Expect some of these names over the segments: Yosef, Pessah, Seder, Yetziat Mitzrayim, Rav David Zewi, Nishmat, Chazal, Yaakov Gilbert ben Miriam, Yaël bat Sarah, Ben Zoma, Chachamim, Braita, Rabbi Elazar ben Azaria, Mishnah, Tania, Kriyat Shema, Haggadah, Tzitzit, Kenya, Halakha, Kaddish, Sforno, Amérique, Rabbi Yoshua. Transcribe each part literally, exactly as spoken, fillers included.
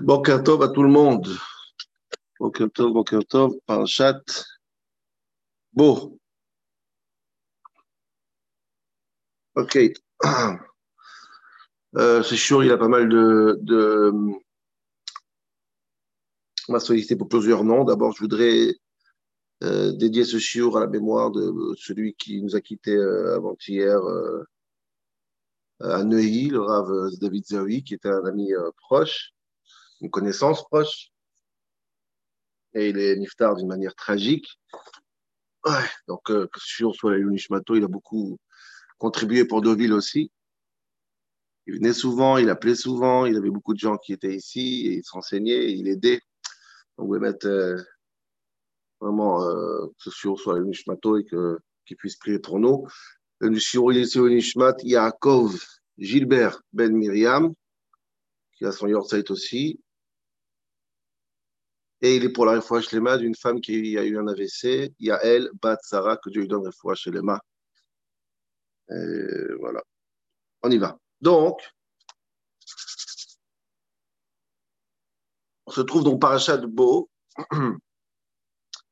Boker Tov à tout le monde. Boker Tov, Boker Tov, Parashat Bo. Ok. Euh, c'est sûr, il y a pas mal de, de... On m'a sollicité pour plusieurs noms. D'abord, je voudrais euh, dédier ce shiur à la mémoire de celui qui nous a quittés euh, avant-hier euh, à Neuilly, le Rav David Zewi, qui était un ami euh, proche, une connaissance proche. Et il est niftar d'une manière tragique. Ouais, donc, euh, que ce shiur soit la Lunishmato, il a beaucoup contribué pour Deauville aussi. Il venait souvent, il appelait souvent, il avait beaucoup de gens qui étaient ici, et il s'enseignait, il aidait. Donc, vous mettre euh, vraiment euh, ce shiur sur la Nishmato et que, qu'il puisse prier pour nous. Le shiur sur la Nishmat, Yaakov Gilbert ben Miriam, qui a son yortzeit aussi. Et il est pour la refoua shlema d'une femme qui a eu un A V C, Yaël bat Sarah, que Dieu lui donne refoua shlema. Et voilà, on y va. Donc, on se trouve dans Parashat Bo,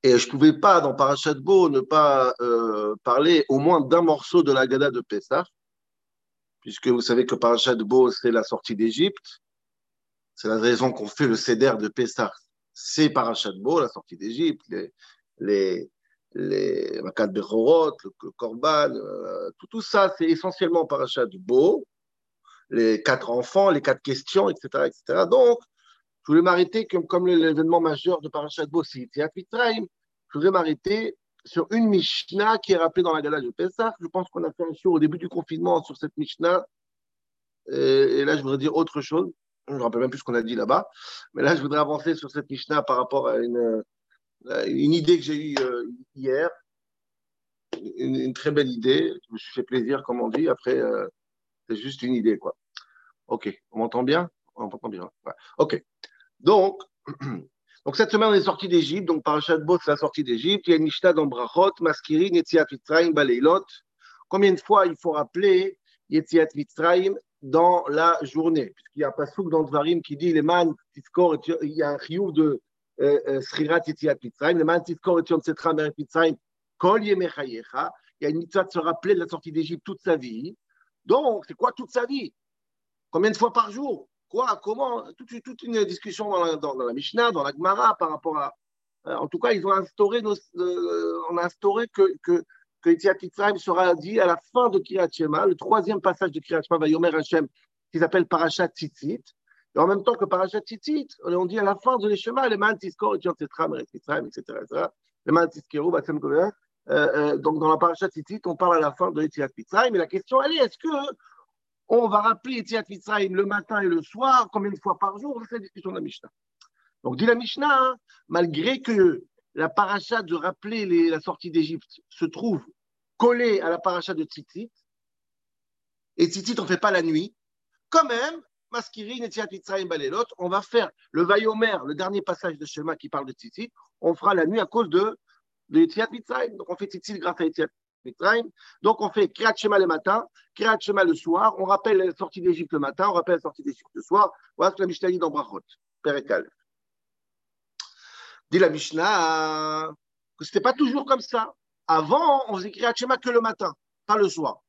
et je ne pouvais pas, dans Parashat Bo, ne pas euh, parler au moins d'un morceau de l'Agada de Pessah, puisque vous savez que Parashat Bo, c'est la sortie d'Égypte, c'est la raison qu'on fait le Seder de Pessah, c'est Parashat Bo, la sortie d'Égypte, les... les les Makat Bechorot, le Korban, euh, tout, tout ça, c'est essentiellement Parashat Bo, les quatre enfants, les quatre questions, et cetera, et cetera. Donc, je voulais m'arrêter, comme, comme l'événement majeur de Parashat Bo, c'est Yetziat Mitzrayim, je voudrais m'arrêter sur une Mishnah qui est rappelée dans la Haggadah de Pessah. Je pense qu'on a fait un show au début du confinement sur cette Mishnah, et, et là, je voudrais dire autre chose, je ne me rappelle même plus ce qu'on a dit là-bas, mais là, je voudrais avancer sur cette Mishnah par rapport à une... une idée que j'ai eue hier, une, une très belle idée, je me suis fait plaisir, comme on dit, après, euh, c'est juste une idée, quoi. Ok, on m'entend bien ? On m'entend bien, ouais. Ok. Donc, donc, cette semaine, on est sorti d'Égypte, donc Parashat Bo, c'est la sortie d'Égypte, il y a une Mishnah dans Brachot, Maskirin, Yetziat Mitzrayim, Baleilot. Combien de fois il faut rappeler Yetziat Mitzrayim dans la journée ? Puisqu'il y a un passouk dans Dvarim qui dit, les man, tiskor, il y a un riouf de il y a une mitzvah de se rappeler de la sortie d'Égypte toute sa vie. Donc, c'est quoi toute sa vie? Combien de fois par jour? Quoi? Comment? Toute, toute une discussion dans la, dans, dans la Mishnah, dans la Gemara, par rapport à... Euh, en tout cas, ils ont instauré, nos, euh, on a instauré que, que, que Yetziat Mitzrayim sera dit à la fin de Kriyat Shema, le troisième passage de Kriyat Shema, Vayomer Hashem, qui s'appelle Parashat Tzitzit. Et en même temps que Parashat Tzitzit, on dit à la fin de l'échema, les man tiskor, et cetera, et cetera, les man tiskeru, batem gover. Donc, dans la Parashat Tzitzit, on parle à la fin de Yetziat Mitzrayim. Mais la question, elle est, est-ce que on va rappeler Yetziat Mitzrayim le matin et le soir, combien de fois par jour? C'est la discussion de la Mishnah. Donc, dit la Mishnah, hein, malgré que la Parashat de rappeler les, la sortie d'Égypte se trouve collée à la Parashat de Tzitzit, et Tzitzit, on ne fait pas la nuit, quand même, on va faire le Vayomer, le dernier passage de Shema qui parle de Tzitzit, on fera la nuit à cause de, de Yetziat Mitzrayim. Donc on fait Tzitzit grâce à Yetziat Mitzrayim. Donc on fait Kriyat Shema le matin, Kriyat Shema le soir, on rappelle la sortie d'Égypte le matin, on rappelle la sortie d'Égypte le soir. Voilà ce que la Mishnah dit dans Brachot, Perekal. Dit la Mishnah que ce n'était pas toujours comme ça. Avant, on faisait Kriyat Shema que le matin, pas le soir.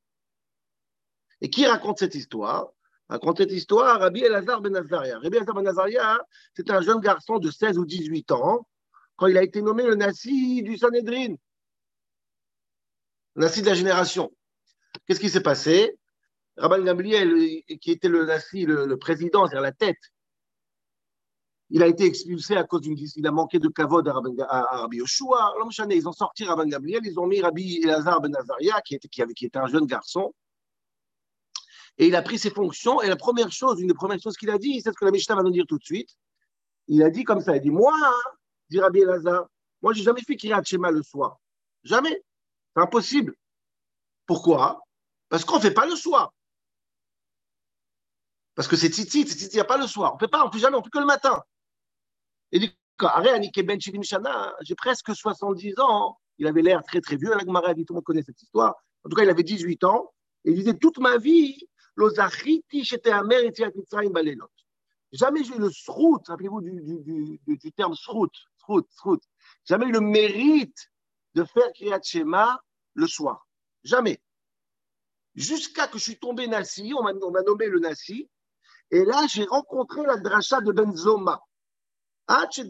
Et qui raconte cette histoire? Raconte cette histoire, Rabbi Elazar ben Azaria. Rabbi Elazar ben Azaria, c'est un jeune garçon de seize ou dix-huit ans, quand il a été nommé le Nassi du Sanhedrin, le Nassi de la génération. Qu'est-ce qui s'est passé? Rabban Gamliel, qui était le Nassi, le, le président, c'est-à-dire la tête, il a été expulsé à cause d'une... Il a manqué de kavod à, à, à Rabbi Yoshua. Ils ont sorti Rabban Gamliel, ils ont mis Rabbi Elazar ben Azaria, qui était, qui avait, qui était un jeune garçon. Et il a pris ses fonctions, et la première chose, une des premières choses qu'il a dit, c'est ce que la Mishnah va nous dire tout de suite. Il a dit comme ça, il dit « Moi, dit Rabbi Elazar, moi, j'ai jamais fait Kriyat Shema le soir. Jamais. C'est impossible. Pourquoi? Parce qu'on ne fait pas le soir. Parce que c'est Tzitzit, c'est Tzitzit, il n'y a pas le soir. On ne fait pas, on ne fait jamais, on ne fait que le matin. » Il dit « J'ai presque soixante-dix ans. » Il avait l'air très, très vieux. La Gemara a dit, tout le monde connaît cette histoire. En tout cas, il avait dix-huit ans. Et il disait « Toute ma vie, L'Ozachiti, j'étais amer et Yetziat Mitzrayim, Balelot. Jamais j'ai eu le srout, rappelez-vous du, du, du, du terme srout, srout, srout. Jamais eu le mérite de faire Kriyat Shema le soir. Jamais. Jusqu'à que je suis tombé Nassi, on m'a, on m'a nommé le Nassi, et là j'ai rencontré la dracha de Ben Zoma. J'ai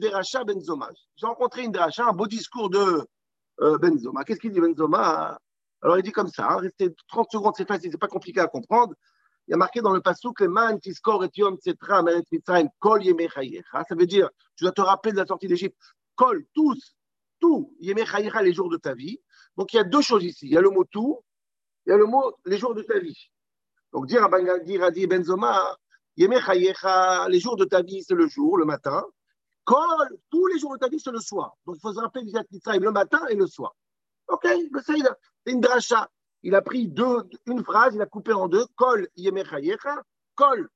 rencontré une dracha, un beau discours de euh, Ben Zoma. Qu'est-ce qu'il dit Ben Zoma? Alors il dit comme ça, hein, restez trente secondes, c'est facile, c'est pas compliqué à comprendre. Il y a marqué dans le passouk les man tiskor et yom tsetra meret mitzrayim kol yemei chayecha. Ça veut dire tu dois te rappeler de la sortie d'Égypte. Kol, tous, tout yemei chayecha, les jours de ta vie. Donc il y a deux choses ici. Il y a le mot tout, il y a le mot les jours de ta vie. Donc dire à dire à dire Ben Zoma yemei chayecha, les jours de ta vie, c'est le jour, le matin. Kol, tous les jours de ta vie, c'est le soir. Donc il faut se rappeler du mitzrayim le matin et le soir. Ok, le Seïda, c'est une dracha. Il a pris deux, une phrase, il a coupé en deux. Kol yemei chayecha, kol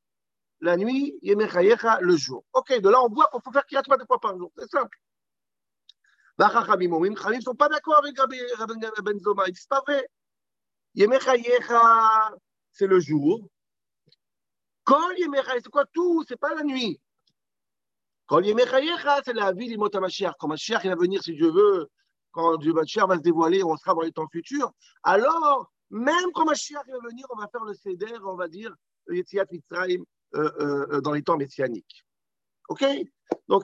la nuit, yemei chayecha le jour. Ok, de là on voit qu'on peut faire Kriyat Shema deux fois par jour. C'est simple. Bah, Chachamim, les Chachamim ne sont pas d'accord avec Rabban Ben Zoma. Ils disent c'est pas vrai. Yemei chayecha, c'est le jour. Kol yemei chayecha, c'est quoi tout? C'est pas la nuit. Kol yemei chayecha, c'est la vie d'Imot HaMashiach. Quand Mashiach il va venir, si Dieu veut. Quand Dieu va se dévoiler, on sera dans les temps futurs. Alors, même quand Mashiach va venir, on va faire le Seder, on va dire Yetziat Mitzrayim euh, euh, dans les temps messianiques. Ok? Donc,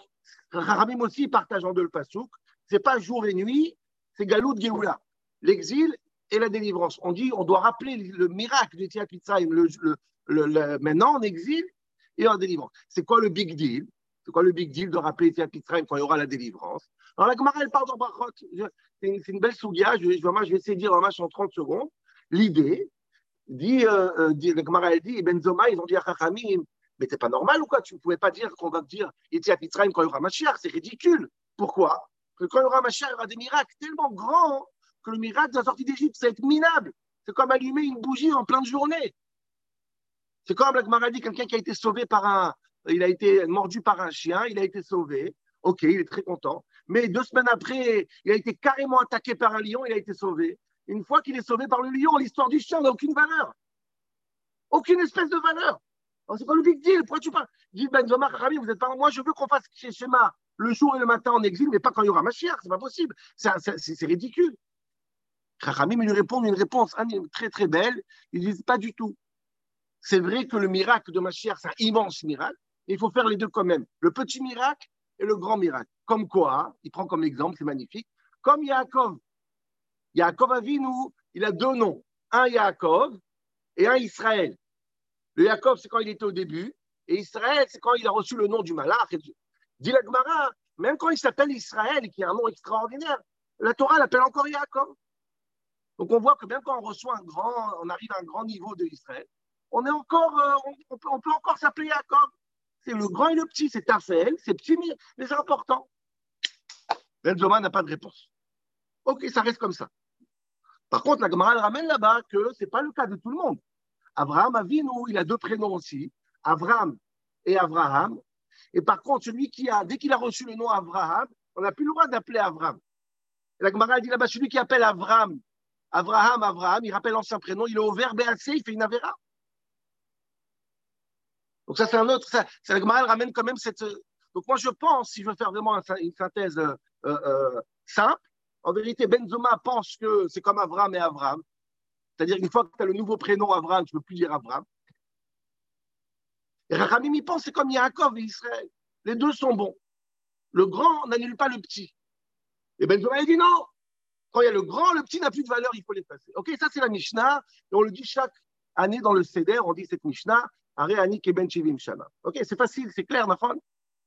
Chachamim aussi partage en deux le Passouk. Ce n'est pas jour et nuit, c'est Galout Géoula, l'exil et la délivrance. On dit, on doit rappeler le miracle de Yetziat Mitzrayim le, le, le, le, maintenant en exil et en délivrance. C'est quoi le big deal? C'est quoi le big deal de rappeler Yetziat Mitzrayim quand il y aura la délivrance? Alors la Gemara, elle part dans Brachot. C'est une, une belle sougya. Je, je, je vais essayer de dire un match en trente secondes. L'idée, dit, euh, dit, la Gemara, elle dit, et Ben Zoma, ils ont dit à Chachamim, mais c'est pas normal ou quoi? Tu ne pouvais pas dire qu'on va dire Yetziat Mitzrayim quand il y aura Mashiach. C'est ridicule. Pourquoi? Parce que quand il y aura Mashiach, il y aura des miracles tellement grands que le miracle de la sortie d'Égypte, ça va être minable. C'est comme allumer une bougie en pleine journée. C'est comme la Gemara dit, quelqu'un qui a été sauvé par un. Il a été mordu par un chien, il a été sauvé. Ok, il est très content. Mais deux semaines après, il a été carrément attaqué par un lion, il a été sauvé. Une fois qu'il est sauvé par le lion, l'histoire du chien n'a aucune valeur. Aucune espèce de valeur. Alors, c'est quoi le big deal? Pourquoi tu parles? Dis Ben Zoma, Rami, vous êtes pas. Moi, je veux qu'on fasse chez Shema le jour et le matin en exil, mais pas quand il y aura Mashiach, c'est pas possible. C'est, c'est, c'est ridicule. Rami lui répond une réponse hein, très très belle. Ils disent pas du tout. C'est vrai que le miracle de Mashiach, c'est un immense miracle, mais il faut faire les deux quand même. Le petit miracle et le grand miracle. Comme quoi, il prend comme exemple, c'est magnifique, comme Yaakov. Yaakov Avinu, il a deux noms, un Yaakov et un Israël. Le Yaakov, c'est quand il était au début, et Israël, c'est quand il a reçu le nom du Malach. Dit la Gemara, même quand il s'appelle Israël, qui a un nom extraordinaire, la Torah l'appelle encore Yaakov. Donc on voit que même quand on reçoit un grand, on arrive à un grand niveau de Israël, on est encore, euh, on, on, peut, on peut encore s'appeler Yaakov. C'est le grand et le petit, c'est Tafel, c'est petit, mais c'est important. Ben Zoma n'a pas de réponse. Ok, ça reste comme ça. Par contre, la Gemara ramène là-bas que ce n'est pas le cas de tout le monde. Abraham Avinu, il a deux prénoms aussi, Avram et Abraham. Et par contre, celui qui a, dès qu'il a reçu le nom Abraham, on n'a plus le droit d'appeler Avram. La Gemara dit là-bas, celui qui appelle Avram, Abraham, Abraham, il rappelle l'ancien prénom, il est au verbe B A C, il fait une avéra. Donc ça, c'est un autre. Ça, ça, la Gemara ramène quand même cette. Donc moi, je pense, si je veux faire vraiment une synthèse euh, euh, simple, en vérité, Ben Zoma pense que c'est comme Avram et Avram. C'est-à-dire qu'une fois que tu as le nouveau prénom Avram, tu ne peux plus dire Avram. Et Rachamim, il pense que c'est comme Yaakov et Israël. Les deux sont bons. Le grand n'annule pas le petit. Et Ben Zoma, il dit non. Quand il y a le grand, le petit n'a plus de valeur, il faut l'effacer. Ok, ça, c'est la Mishnah. Et on le dit chaque année dans le Seder, on dit cette Mishnah. Ok, c'est facile, c'est clair, Nafan.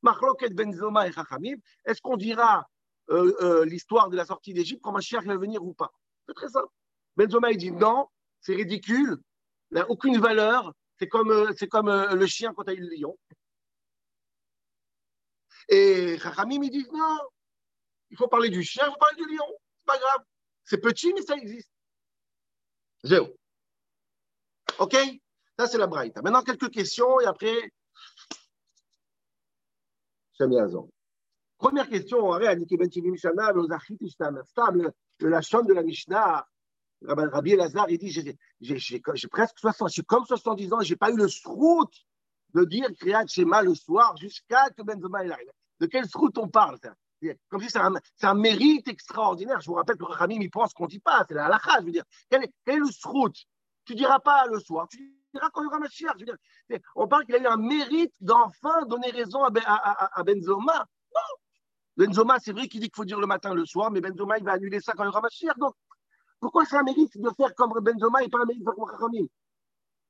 Machloket Ben Zoma et Chachamim. Est-ce qu'on dira euh, euh, l'histoire de la sortie d'Égypte quand Mashiach va venir ou pas? C'est très simple. Ben Zoma, il dit non, c'est ridicule, il n'a aucune valeur, c'est comme, euh, c'est comme euh, le chien quand il a eu le lion. Et Chachamim, il dit non, il faut parler du chien, il faut parler du lion, c'est pas grave. C'est petit, mais ça existe. Zéro. Ok? Ça, c'est la Braïta. Maintenant, quelques questions et après. Première question, de la chambre de la Mishnah, Rabbi Elazar, il dit j'ai, j'ai, j'ai, j'ai presque soixante, je suis comme soixante-dix ans, je n'ai pas eu le srout de dire Kriyat Shema le soir jusqu'à que Ben Zoma arrive. De quelle route on parle ça? Comme si c'est un, c'est un mérite extraordinaire. Je vous rappelle que Chachamim, il pense qu'on ne dit pas. C'est la halakha, je veux dire. Quel est, quel est le srout? Tu ne diras pas le soir. Tu diras quand il y aura ma chère. Je veux dire. On parle qu'il a eu un mérite d'enfin donner raison à, à, à, à Ben Zoma. Non. Ben Zoma, c'est vrai qu'il dit qu'il faut dire le matin, le soir, mais Ben Zoma, il va annuler ça quand il y aura ma chère. Donc, pourquoi c'est un mérite de faire comme Ben Zoma et pas un mérite de faire comme Chachamim?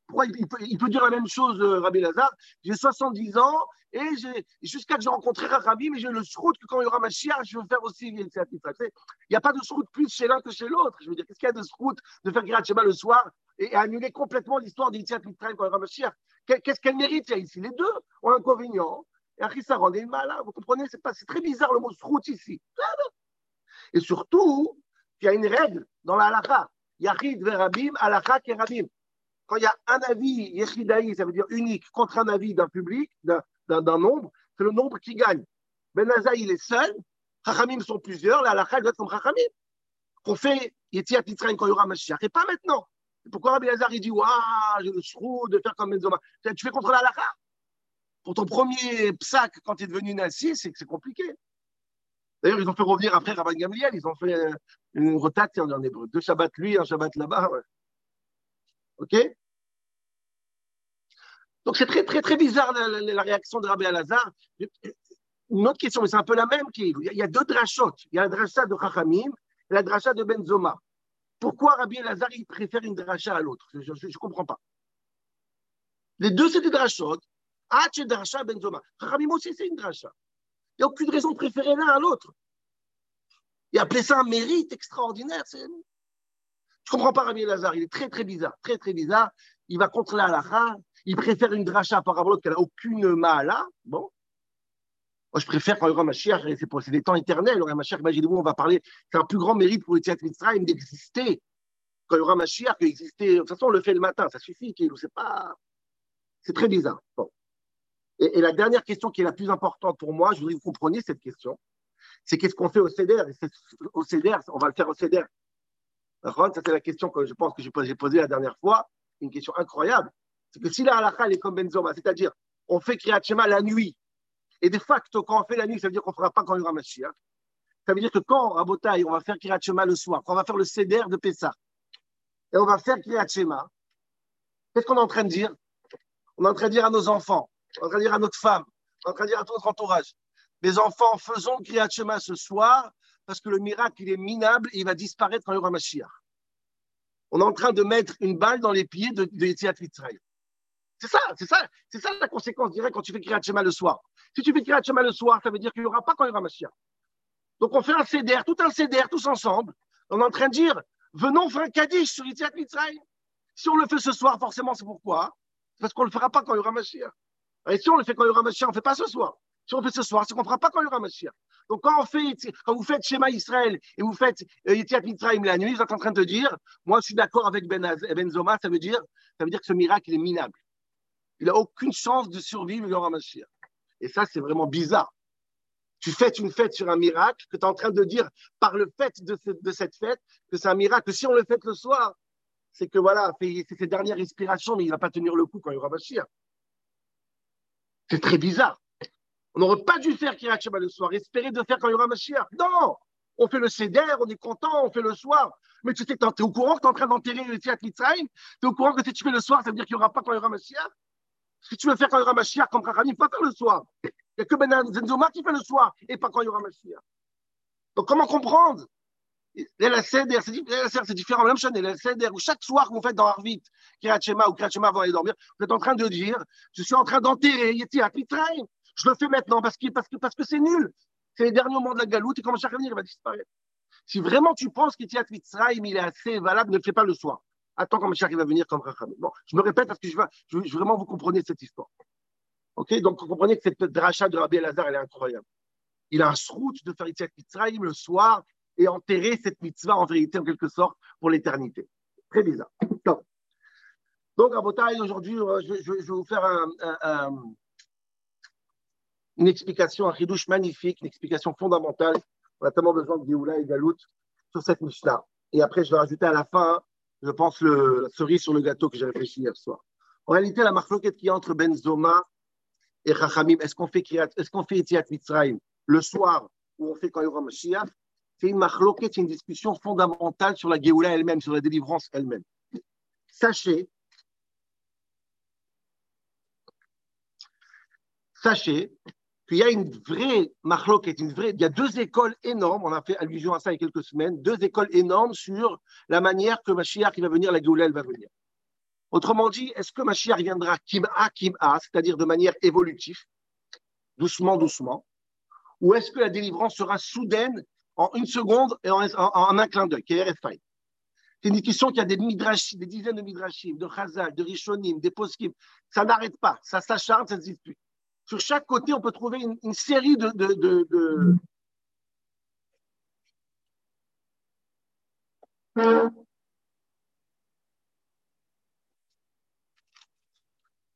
Pourquoi il peut, il peut dire la même chose, euh, Rabbi Elazar? J'ai soixante-dix ans et j'ai, jusqu'à que j'ai rencontré Rabbi, mais j'ai le shroud que quand il y aura ma chia, je veux faire aussi une initiative. Il n'y a pas de shroud plus chez l'un que chez l'autre. Je veux dire, qu'est-ce qu'il y a de shroud de faire Kriyat Shema le soir et, et annuler complètement l'histoire d'initiative quand il y aura ma chia? Qu'est-ce qu'elle mérite? Il y a ici les deux ont un inconvénient et un chisaron et mal. Vous comprenez, c'est, pas, c'est très bizarre le mot shroud ici. Et surtout, il y a une règle dans la halakha. Yachid ve Rabim, halakha ke Rabim. Quand il y a un avis, Yechidaï, ça veut dire unique, contre un avis d'un public, d'un, d'un, d'un nombre, c'est le nombre qui gagne. Ben Azaï, il est seul, Chachamim sont plusieurs, la halakha doit être comme Chachamim. Qu'on fait Yeti Apitrein quand il y aura Mashiach, et pas maintenant. Pourquoi Rabbi Elazar, il dit, waouh, j'ai le shrou de faire comme Ben Zoma? Tu fais contre la halakha. Pour ton premier psaque, quand tu es devenu nassi, c'est que c'est compliqué. D'ailleurs, ils ont fait revenir après Rabban Gamliel, ils ont fait une, une rotate, en hébreu. Deux Shabbats lui, un Shabbat là-bas. Ouais. Ok? Donc c'est très très très bizarre la, la, la réaction de Rabbi Elazar. Une autre question, mais c'est un peu la même. Qui, il y a deux drachotes. Il y a la dracha de Chachamim et la dracha de Ben Zoma. Pourquoi Rabbi Elazar il préfère une dracha à l'autre? Je ne comprends pas. Les deux c'est des drachotes. Ah, c'est dracha Ben Zoma. Chachamim aussi c'est une dracha. Il n'y a aucune raison de préférer l'un à l'autre. Et appeler ça un mérite extraordinaire, c'est... Je ne comprends pas Rabbi Elazar, il est très très bizarre, très très bizarre. Il va contre la halakha, il préfère une dracha par rapport à l'autre qu'elle n'a aucune mahala. Bon, moi je préfère quand il y aura Mashiach, c'est, c'est des temps éternels. Mashiach, imaginez-vous, on va parler, c'est un plus grand mérite pour Yetziat Mitzrayim d'exister. Quand il y aura Mashiach, d'exister. De toute façon, on le fait le matin, ça suffit, c'est pas. C'est très bizarre. Bon. Et, et la dernière question qui est la plus importante pour moi, je voudrais que vous compreniez cette question, c'est qu'est-ce qu'on fait au Seder? Au Seder, on va le faire au Seder. Ça, c'est la question que je pense que j'ai posée la dernière fois, une question incroyable. C'est que si la halakha, elle est comme Ben Zoma, c'est-à-dire on fait Kriyat Shema la nuit, et de facto, quand on fait la nuit, ça veut dire qu'on ne fera pas quand il y aura Mashiach. Ça veut dire que quand, à Botaï, on va faire Kriyat Shema le soir, quand on va faire le Seder de Pessah, et on va faire Kriyat Shema, qu'est-ce qu'on est en train de dire? On est en train de dire à nos enfants, on est en train de dire à notre femme, on est en train de dire à tout notre entourage, mes enfants, faisons Kriyat Shema ce soir, parce que le miracle, il est minable et il va disparaître quand il y aura Mashiach. On est en train de mettre une balle dans les pieds de, de Yetziat Mitzrayim. C'est ça, c'est ça, c'est ça la conséquence directe quand tu fais Kriyat Shema le soir. Si tu fais Kriyat Shema le soir, ça veut dire qu'il n'y aura pas quand il y aura Mashiach. Donc on fait un seder, tout un seder, tous ensemble. On est en train de dire, venons faire un Kaddish sur Yetziat Mitzrayim. Si on le fait ce soir, forcément, c'est pourquoi? C'est parce qu'on ne le fera pas quand il y aura Mashiach. Et si on le fait quand il y aura Mashiach, on ne le fait pas ce soir. Si on le fait ce soir, c'est qu'on ne fera pas quand il y aura Mashiach. Donc, quand, on fait, quand vous faites Shema Israël et vous faites Yetziat Mitzrayim la nuit, vous êtes en train de dire, moi, je suis d'accord avec Ben, Az- Ben Zoma, ça veut, dire, ça veut dire que ce miracle, il est minable. Il n'a aucune chance de survivre, il y aura Mashiach. Et ça, c'est vraiment bizarre. Tu fêtes une fête sur un miracle que tu es en train de dire, par le fait de, ce, de cette fête, que c'est un miracle. Que si on le fête le soir, c'est que voilà, c'est, c'est ses dernières respirations, mais il ne va pas tenir le coup quand il y aura Mashiach. C'est très bizarre. On n'aurait pas dû faire Kriyat Shema le soir, espérer de faire quand il y aura Mashiach. Non, on fait le Seder, on est content, on fait le soir. Mais tu sais, tu es au courant que tu es en train d'enterrer le Yetziat Mitzrayim, tu es au courant que si tu fais le soir, ça veut dire qu'il n'y aura pas quand il y aura Mashiach. Ce que tu veux faire quand il y aura Mashiach, comme Chachamim, pas faire le soir. Il n'y a que Ben Zoma qui fait le soir et pas quand il y aura Mashiach. Donc comment comprendre? La Seder, c'est différent. Même chaîne, la Seder, où chaque soir que vous faites dans Arvit, Kriyat Shema ou Kriyat Shema avant d'aller dormir, vous êtes en train de dire, je suis en train d'enterrer Yetziat Mitzrayim. Je le fais maintenant parce que, parce que, parce que c'est nul. C'est les derniers moments de la galoute et quand Mashiach il va disparaître. Si vraiment tu penses que Yetziat Mitzrayim il est assez valable, ne le fais pas le soir. Attends quand Mashiach va venir comme Chachamim. Bon, je me répète parce que je veux, je veux vraiment vous compreniez cette histoire. Ok, donc vous comprenez que cette dracha de Rabbi Elazar, elle est incroyable. Il a un srout de faire Yetziat Mitzrayim le soir et enterrer cette mitzvah en vérité, en quelque sorte, pour l'éternité. Très bizarre. Donc, donc à Botaï, aujourd'hui, je, je, je vais vous faire un. un, un une explication, un ridouche magnifique, une explication fondamentale. On a tellement besoin de Géoula et Galout sur cette Mishnah. Et après, je vais rajouter à la fin, je pense, le, la cerise sur le gâteau que j'ai réfléchi hier soir. En réalité, la marloquette qui est entre Ben Zoma et Chachamim, est-ce qu'on fait Yetziat Mitzrayim le soir ou on fait quand il y aura Mashiach, c'est une marloquette, c'est une discussion fondamentale sur la Géoula elle-même, sur la délivrance elle-même. Sachez, sachez qu'il y a une vraie marloquette, une vraie, il y a deux écoles énormes, on a fait allusion à ça il y a quelques semaines, deux écoles énormes sur la manière que Mashiach va venir, la Géoula elle va venir. Autrement dit, est-ce que Mashiach viendra kim'a, kim'a, c'est-à-dire de manière évolutive, doucement, doucement, ou est-ce que la délivrance sera soudaine en une seconde et en, en, en un clin d'œil, K R F I. C'est une question qu'il y a des midrashim, des dizaines de midrashim, de chazal, de rishonim, des poskim, ça n'arrête pas, ça s'acharne, ça ne se dispute. Sur chaque côté, on peut trouver une, une série de, de, de, de... Mm.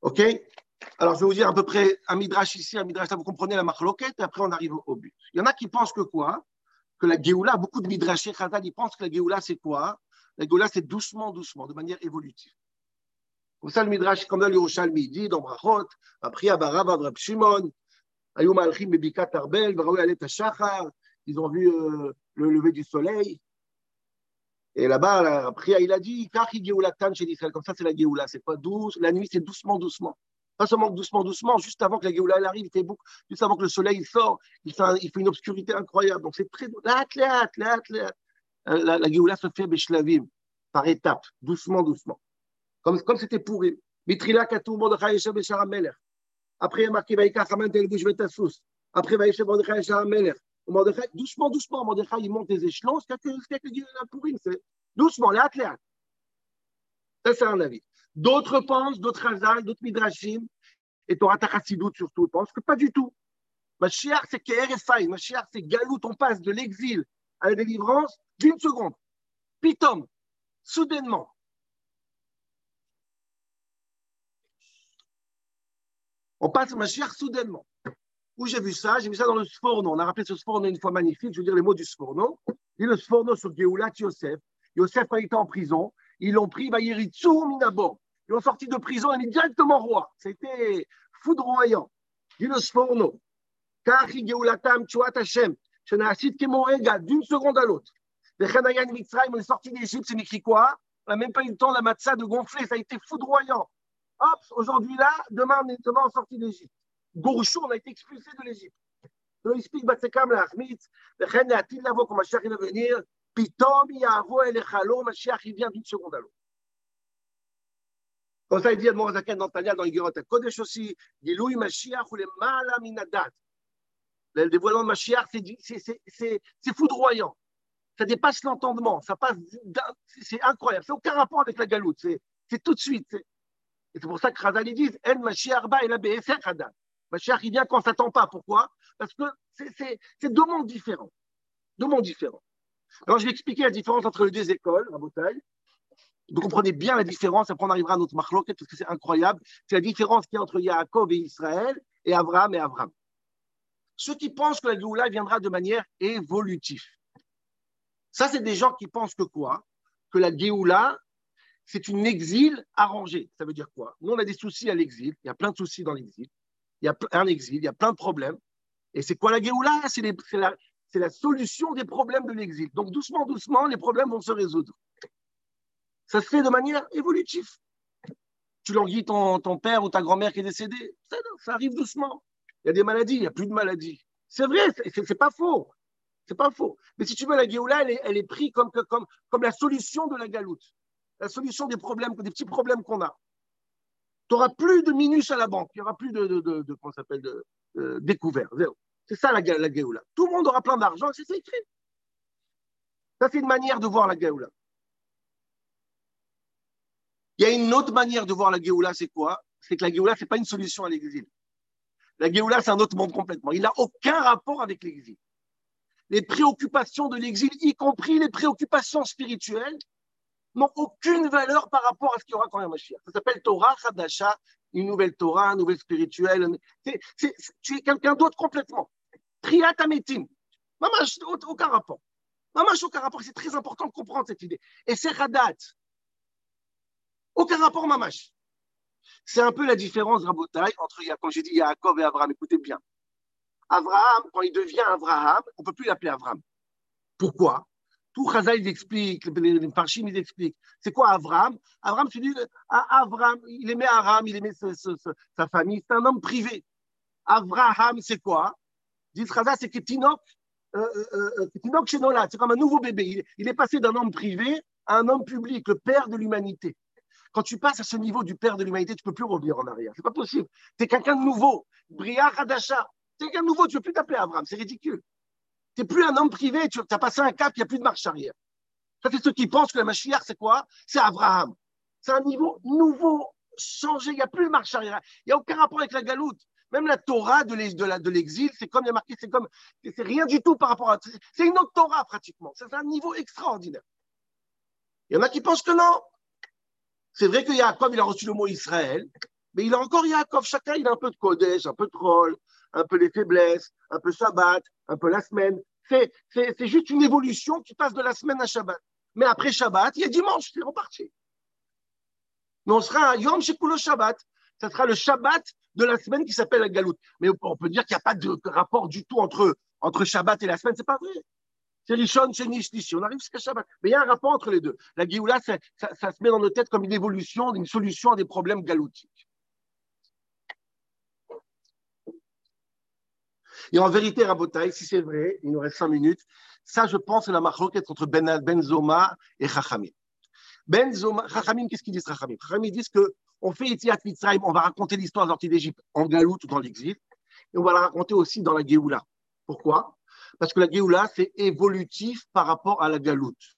Ok. Alors, je vais vous dire à peu près un midrash ici, un midrash là, vous comprenez la marloquette, et après on arrive au but. Il y en a qui pensent que quoi? Que la Géoula, beaucoup de midrashés, Khazal, ils pensent que la Géoula, c'est quoi? La Géoula, c'est doucement, doucement, de manière évolutive. Comme ça, le midrash, comme là, le Yerushalmi, il dit dans Brachot, après Abarav, Adrab Shimon, Ayom Alchim, Bebikat Arbel, Braoui Alet Hachachar, ils ont vu euh, le lever du soleil. Et là-bas, là, après, il a dit Kachi Géoulatan chez Israël. Comme ça, c'est la Géoula. C'est pas douce. La nuit, c'est doucement, doucement. Pas seulement doucement, doucement. Juste avant que la Géoula elle arrive, il bouc, juste avant que le soleil il sort, il fait, un, il fait une obscurité incroyable. Donc, c'est très doux. La, la, la, la, la, la Géoula se fait Beshlavim, par étapes, doucement, doucement. Comme, comme c'était pourri. Mitrila Katou Mordechai Yeshem Beshar HaMelech. Après, il y a marqué Vaïka Haman Tel Gush Vetasus. Après, Vaïshem Mordechai Yeshar HaMelech. Doucement, doucement, Mordechai, il monte les échelons. C'est c'est doucement, la athlète. Ça, c'est un avis. D'autres pensent, d'autres Hazal, d'autres Midrashim, et Torah Tachassidout surtout, pensent que pas du tout. Mashiach, c'est K R S I, Mashiach, c'est Galout, on passe de l'exil à la délivrance d'une seconde. Pitom, soudainement. On passe Mashiach soudainement. Où j'ai vu ça? J'ai vu ça dans le Sforno. On a rappelé ce Sforno une fois magnifique. Je veux dire les mots du Sforno. Il le Sforno sur Géoulat Yosef. Yosef a été en prison. Ils l'ont pris, Vaïritsou Minabor. Ils l'ont sorti de prison et mis directement roi. C'était foudroyant. Il le Sforno. Kachi Géoulatam Tchouat Hashem. Chenaasit Kemoega. D'une seconde à l'autre. Les Chanayan Mitzrayim, on est sorti d'Égypte. C'est écrit quoi? On n'a même pas eu le temps de la matza de gonfler. Ça a été foudroyant. Hop, aujourd'hui là, demain on est demain en sortie d'Égypte. Gourchou, on a été expulsé de l'Égypte. Il explique Batsekam la Achmitz, le Chen Neatil Lavo, quand Mashiach va venir, Pitom Yavo El Echalo, Mashiach il vient d'une seconde à l'autre. Comme ça, il dit à Morazaken dans Tania, dans Igorot Kodesh aussi, Giloui Mashiach ou le Malaminadat. Le dévoilement de Mashiach, c'est foudroyant. Ça dépasse l'entendement, ça passe, c'est incroyable. Ça n'a aucun rapport avec la galoute, c'est tout de suite. Et c'est pour ça que Khazal, ils disent En Mashiach ba el ha-be'eser Khazal. Mashiach, il vient quand on ne s'attend pas. Pourquoi? Parce que c'est, c'est, c'est deux mondes différents. Deux mondes différents. Alors, je vais expliquer la différence entre les deux écoles, Rabotaï. Vous comprenez bien la différence. Après, on arrivera à notre marloquette parce que c'est incroyable. C'est la différence qu'il y a entre Yaakov et Israël et Abraham et Abraham. Ceux qui pensent que la Géoula viendra de manière évolutive. Ça, c'est des gens qui pensent que quoi? Que la Géoula, c'est une exil arrangée. Ça veut dire quoi? Nous, on a des soucis à l'exil. Il y a plein de soucis dans l'exil. Il y a un exil, il y a plein de problèmes. Et c'est quoi la Géoula? C'est, les, c'est, la, c'est la solution des problèmes de l'exil. Donc, doucement, doucement, les problèmes vont se résoudre. Ça se fait de manière évolutive. Tu languis ton, ton père ou ta grand-mère qui est décédée. Ça, ça arrive doucement. Il y a des maladies, il n'y a plus de maladies. C'est vrai, c'est, c'est pas faux. C'est pas faux. Mais si tu veux, la Géoula, elle est, elle est prise comme, comme, comme la solution de la galoute. La solution des problèmes, des petits problèmes qu'on a. Tu n'auras plus de minus à la banque. Il n'y aura plus de, de, de, de comment ça s'appelle, de, de découvert. Zéro. C'est ça la, la Géoula. Tout le monde aura plein d'argent, c'est ça écrit. Ça, c'est une manière de voir la Géoula. Il y a une autre manière de voir la Géoula, c'est quoi? C'est que la Géoula, ce n'est pas une solution à l'exil. La Géoula, c'est un autre monde complètement. Il n'a aucun rapport avec l'exil. Les préoccupations de l'exil, y compris les préoccupations spirituelles, n'ont aucune valeur par rapport à ce qu'il y aura quand il y a Mashiach. Ça s'appelle Torah Chadasha, une nouvelle Torah, une nouvelle spirituelle. C'est, c'est, c'est, tu es quelqu'un d'autre complètement. Triat Ametim. Mamash, aucun rapport. Mamash, aucun rapport. C'est très important de comprendre cette idée. Et c'est Radat. Aucun rapport, Mamash. C'est un peu la différence, Rabotai, entre, quand j'ai dit Yaakov et Abraham, écoutez bien. Abraham, quand il devient Abraham, on ne peut plus l'appeler Abraham. Pourquoi? Tout Chazal, ils expliquent, les Farshim, ils expliquent. C'est quoi Abraham? Abraham, c'est dit, Abraham, il aimait Aram, il aimait ce, ce, ce, sa famille, c'est un homme privé. Abraham, c'est quoi? Dit Chazal, c'est que Tinok, euh, euh, Tinok Shenola, c'est comme un nouveau bébé. Il, il est passé d'un homme privé à un homme public, le père de l'humanité. Quand tu passes à ce niveau du père de l'humanité, tu ne peux plus revenir en arrière. Ce n'est pas possible. Tu es quelqu'un de nouveau. Bria Hadasha. Tu es quelqu'un de nouveau. Tu ne peux plus t'appeler Abraham. C'est ridicule. Tu n'es plus un homme privé. Tu as passé un cap. Il n'y a plus de marche arrière. Ça, c'est ceux qui pensent que la Mashiach, c'est quoi? C'est Abraham. C'est un niveau nouveau, changé. Il n'y a plus de marche arrière. Il n'y a aucun rapport avec la galoute. Même la Torah de l'exil, c'est comme il y a marqué, c'est comme, c'est rien du tout par rapport à. C'est une autre Torah pratiquement. C'est un niveau extraordinaire. Il y en a qui pensent que non. C'est vrai que Yaakov, il a reçu le mot Israël, mais il a encore Yaakov. Chacun, il a un peu de Kodesh, un peu de troll, un peu les faiblesses, un peu Shabbat, un peu la semaine. C'est, c'est, c'est juste une évolution qui passe de la semaine à Shabbat. Mais après Shabbat, il y a dimanche, c'est reparti. Mais on sera à Yom Shekulo Shabbat. Ça sera le Shabbat de la semaine qui s'appelle la Galoute. Mais on peut dire qu'il n'y a pas de rapport du tout entre, entre Shabbat et la semaine. Ce n'est pas vrai. C'est Rishon, c'est Nishlishi. On arrive jusqu'à Shabbat. Mais il y a un rapport entre les deux. La Géoula, ça, ça, ça se met dans nos têtes comme une évolution, une solution à des problèmes galoutiques. Et en vérité, Rabotai, si c'est vrai, il nous reste cinq minutes, ça, je pense, c'est la machloket entre Ben, Ben Zoma et Chachamim. Ben Zoma, Chachamim, qu'est-ce qu'ils disent, Chachamim? Chachamim disent qu'on fait Yetziat Mitzrayim, on va raconter l'histoire de sortie d'Égypte en galoute ou dans l'exil, et on va la raconter aussi dans la Géoula. Pourquoi? Parce que la Géoula, c'est évolutif par rapport à la Galoute.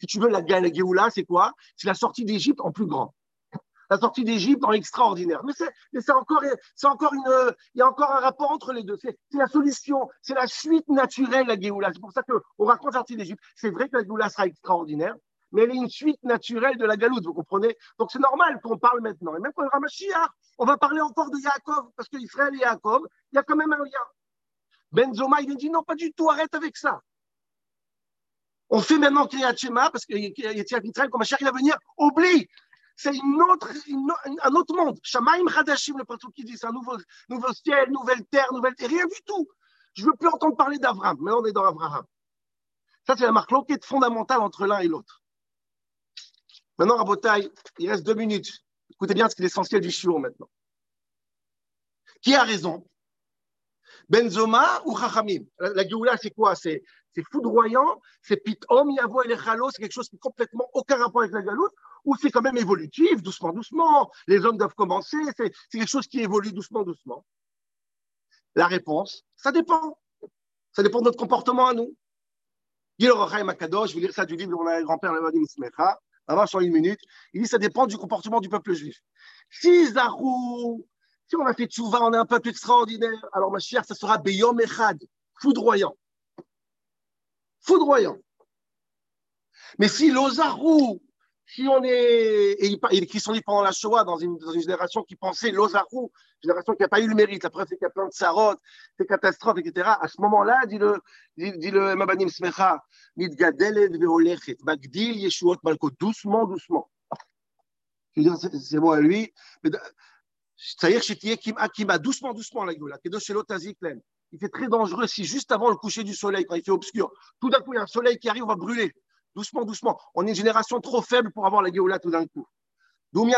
Si tu veux, la, la Géoula, c'est quoi? C'est la sortie d'Égypte en plus grand. La sortie d'Égypte en extraordinaire. Mais, c'est, mais c'est encore, c'est encore une, il y a encore un rapport entre les deux. C'est, c'est la solution, c'est la suite naturelle, la Géoula. C'est pour ça qu'on raconte la sortie d'Égypte. C'est vrai que la Géoula sera extraordinaire, mais elle est une suite naturelle de la Galoute, vous comprenez? Donc c'est normal qu'on parle maintenant. Et même quand il y aura Mashiach, on va parler encore de Yaakov, parce qu'Israël et Yaakov, il y a quand même un lien. Ben Zoma, il a dit non, pas du tout, arrête avec ça. On fait maintenant Kriyat Shema, parce que Yetziat Mitzrayim, quand Mashiach va venir, oublie, c'est une autre, une, un autre monde. Shamaim Hadashim, le partout qui dit, c'est un nouveau, nouveau ciel, nouvelle terre, nouvelle terre, rien du tout. Je ne veux plus entendre parler d'Avraham, mais on est dans Avraham. Ça, c'est la marque l'enquête fondamentale entre l'un et l'autre. Maintenant, Rabotai, il reste deux minutes. Écoutez bien ce qui est l'essentiel du shiur maintenant. Qui a raison? Ben Zoma ou Chachamim? La Géoula, c'est quoi? C'est, c'est foudroyant, c'est Pitom, Yavo et les Chalos, c'est quelque chose qui n'a complètement aucun rapport avec la Galoute, ou c'est quand même évolutif, doucement, doucement, les hommes doivent commencer, c'est, c'est quelque chose qui évolue doucement, doucement. La réponse, ça dépend. Ça dépend de notre comportement à nous. Gil Rochaim Akadosh, je vais lire ça du livre de mon grand-père, le Vadim Smecha, avant sur une minute, il dit ça dépend du comportement du peuple juif. Si Zarou, si on a fait tchouva, on est un peuple extraordinaire. Alors, ma chère, ça sera Beyom Echad, foudroyant. Foudroyant. Mais si l'Ozarou, si on est. Et il, il écrit son livre pendant la Shoah, dans une, dans une génération qui pensait l'Ozarou, génération qui n'a pas eu le mérite, la preuve c'est qu'il y a plein de sarot, des catastrophes, et cetera. À ce moment-là, dit le, dit, dit le Mabanim Smecha, Nidgadelet veolechet, Magdil Yeshuot Malko, doucement, doucement. Je veux dire, c'est moi à lui. Mais, c'est-à-dire que doucement, doucement, la Géoula. Il fait très dangereux si juste avant le coucher du soleil, quand il fait obscur, tout d'un coup, il y a un soleil qui arrive, on va brûler. Doucement, doucement. On est une génération trop faible pour avoir la Géoula tout d'un coup. Et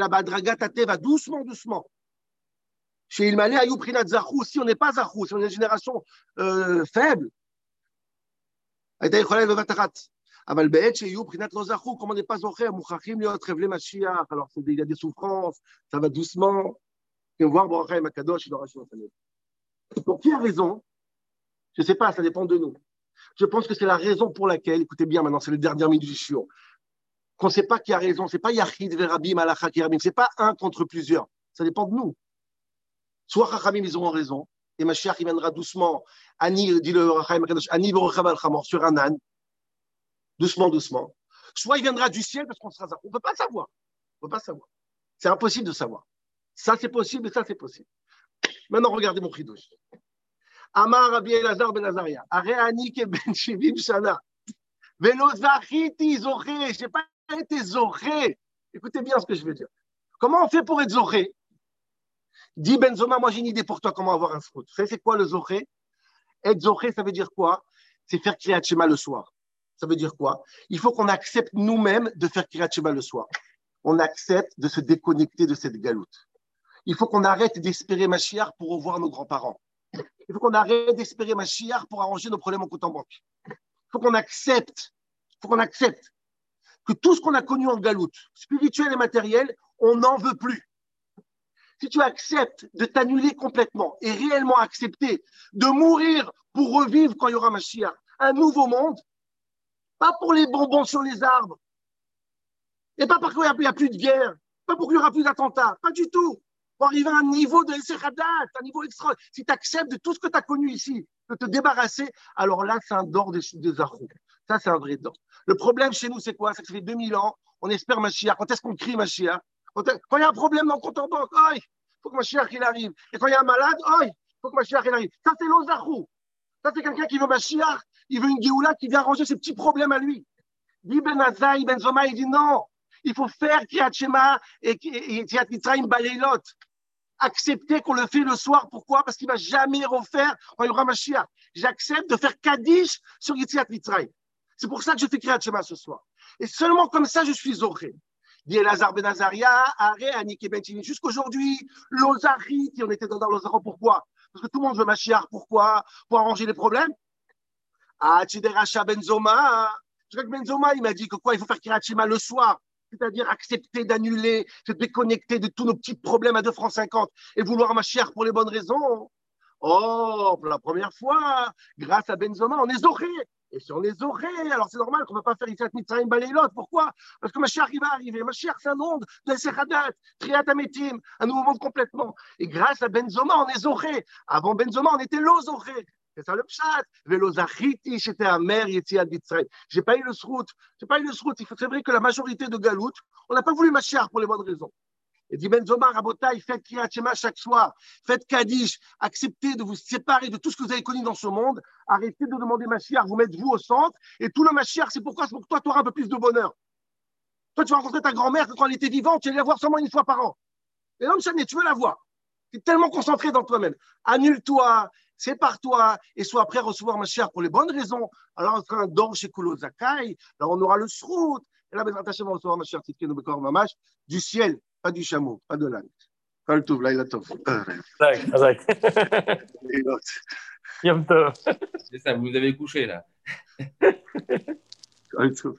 la badragatate va doucement, doucement. Chez Ilmalé, Ayuprinat Zahou, si on n'est pas Zahou, si on est une génération euh, faible, Aval Be'et Sheyou Prinat Lozachou, comme on n'est pas Zocher, Mouchachim Liot Revle Mashiach. Alors il y a des souffrances, ça va doucement. Et on voit Borachem Akadosh, il aura son famille. Pour qui a raison? Je ne sais pas, ça dépend de nous. Je pense que c'est la raison pour laquelle, écoutez bien maintenant, c'est le dernier minute du shiur, qu'on ne sait pas qui a raison. Ce n'est pas Yachid Verabim Alacha Kirabim, ce n'est pas un contre plusieurs. Ça dépend de nous. Soit Chachamim, ils auront raison, et Mashiach, il viendra doucement. Ani, dit le Borachem Akadosh, Ani Borachem Alchamor sur un âne. Doucement, doucement. Soit il viendra du ciel parce qu'on sera... On ne peut pas savoir. On ne peut pas savoir. C'est impossible de savoir. Ça, c'est possible et ça, c'est possible. Maintenant, regardez mon chidouche. Amar Rabbi Elazar ben Azaria. Areani ke ben shivim shana. Velo zachiti zoche. Je n'ai pas est ézoré. Écoutez bien ce que je veux dire. Comment on fait pour être zoré? Dis Ben Zoma, moi j'ai une idée pour toi comment avoir un srout. Vous savez c'est quoi le zoré? Être zoré, ça veut dire quoi? C'est faire Kriyat Shema le soir. Ça veut dire quoi? Il faut qu'on accepte nous-mêmes de faire Kriyat Shema le soir. On accepte de se déconnecter de cette galoute. Il faut qu'on arrête d'espérer Mashiach pour revoir nos grands-parents. Il faut qu'on arrête d'espérer Mashiach pour arranger nos problèmes en compte en banque. Il faut qu'on accepte, il faut qu'on accepte que tout ce qu'on a connu en galoute, spirituel et matériel, on n'en veut plus. Si tu acceptes de t'annuler complètement et réellement accepter de mourir pour revivre quand il y aura Mashiach, un nouveau monde, pas pour les bonbons sur les arbres, et pas parce qu'il n'y a plus de guerre, pas pour qu'il n'y aura plus d'attentats, pas du tout. Pour arriver à un niveau de Radat, un niveau extraordinaire. Si tu acceptes de tout ce que tu as connu ici, de te débarrasser, alors là, c'est un dor des, des Archou. Ça, c'est un vrai dor. Le problème chez nous, c'est quoi? C'est que ça fait deux mille ans, on espère Mashiach. Quand est-ce qu'on crie Mashiach? Quand il y a un problème dans le compte en banque, oh, il faut que Mashiach il arrive. Et quand il y a un malade, oh, il faut que Mashiach il arrive. Ça, c'est l'Ozarou. Ça, c'est quelqu'un qui veut Mashiach, il veut une Géoula qui vient arranger ses petits problèmes à lui. Dit Ben Azai, Ben Zoma, il dit non. Il faut faire Kriyat Shema et Kriyat Mitzrayim Baleilot. Accepter qu'on le fait le soir. Pourquoi? Parce qu'il ne va jamais refaire quand il y aura Mashiach. J'accepte de faire Kaddish sur Kriyat Mitzrayim. C'est pour ça que je fais Kriyat Shema ce soir. Et seulement comme ça, je suis zoré. Dit Elazar ben Azaria, Aré, Annick et Benchini. Jusqu'aujourd'hui, l'Ozari, qui on était dans l'Ozaro, pourquoi? Parce que tout le monde veut Mashiach. Pourquoi? Pour arranger les problèmes. Ah, Tchideracha Ben Zoma. Je crois que Ben Zoma, il m'a dit que quoi? Il faut faire Kriyat Shema le soir. C'est-à-dire accepter d'annuler, se déconnecter de tous nos petits problèmes à deux francs cinquante et vouloir Mashiach pour les bonnes raisons. Oh, pour la première fois, grâce à Ben Zoma, on est zoré. Et si on est zoré, alors c'est normal qu'on ne va pas faire Yitzhak Mitzrayim Baleilot. Pourquoi? Parce que Mashiach, il va arriver. Mashiach, c'est un monde de Seradat, Triat Ametim, un nouveau monde complètement. Et grâce à Ben Zoma, on est zoré. Avant Ben Zoma, on était lo zoré. C'est ça le pshat. Velozachiti, j'étais amer, Yetziat Mitzrayim. J'ai pas eu le srout. J'ai pas eu le srout. C'est vrai que la majorité de Galout, on n'a pas voulu Mashiach pour les bonnes raisons. Et dit Ben Zoma, Rabotai, faites Kriyat Shema chaque soir. Faites Kaddish. Acceptez de vous séparer de tout ce que vous avez connu dans ce monde. Arrêtez de demander Mashiach. Vous mettez vous au centre. Et tout le Mashiach, c'est pourquoi? C'est pour que toi, tu auras un peu plus de bonheur. Toi, tu vas rencontrer ta grand-mère que quand elle était vivante, tu allais la voir seulement une fois par an. Et non, Chané, tu veux la voir. Tu es tellement concentré dans toi-même. Annule-toi. Sépare-toi et sois prêt à recevoir Mashiach pour les bonnes raisons. Alors, on sera un don chez Kulo Zakai, là, on aura le srout. Et là, on va recevoir Mashiach du ciel, pas du chameau, pas de l'âne. Kol Tov, Laila Tov. Yom Tov. C'est ça, vous avez couché, là. Kol Tov.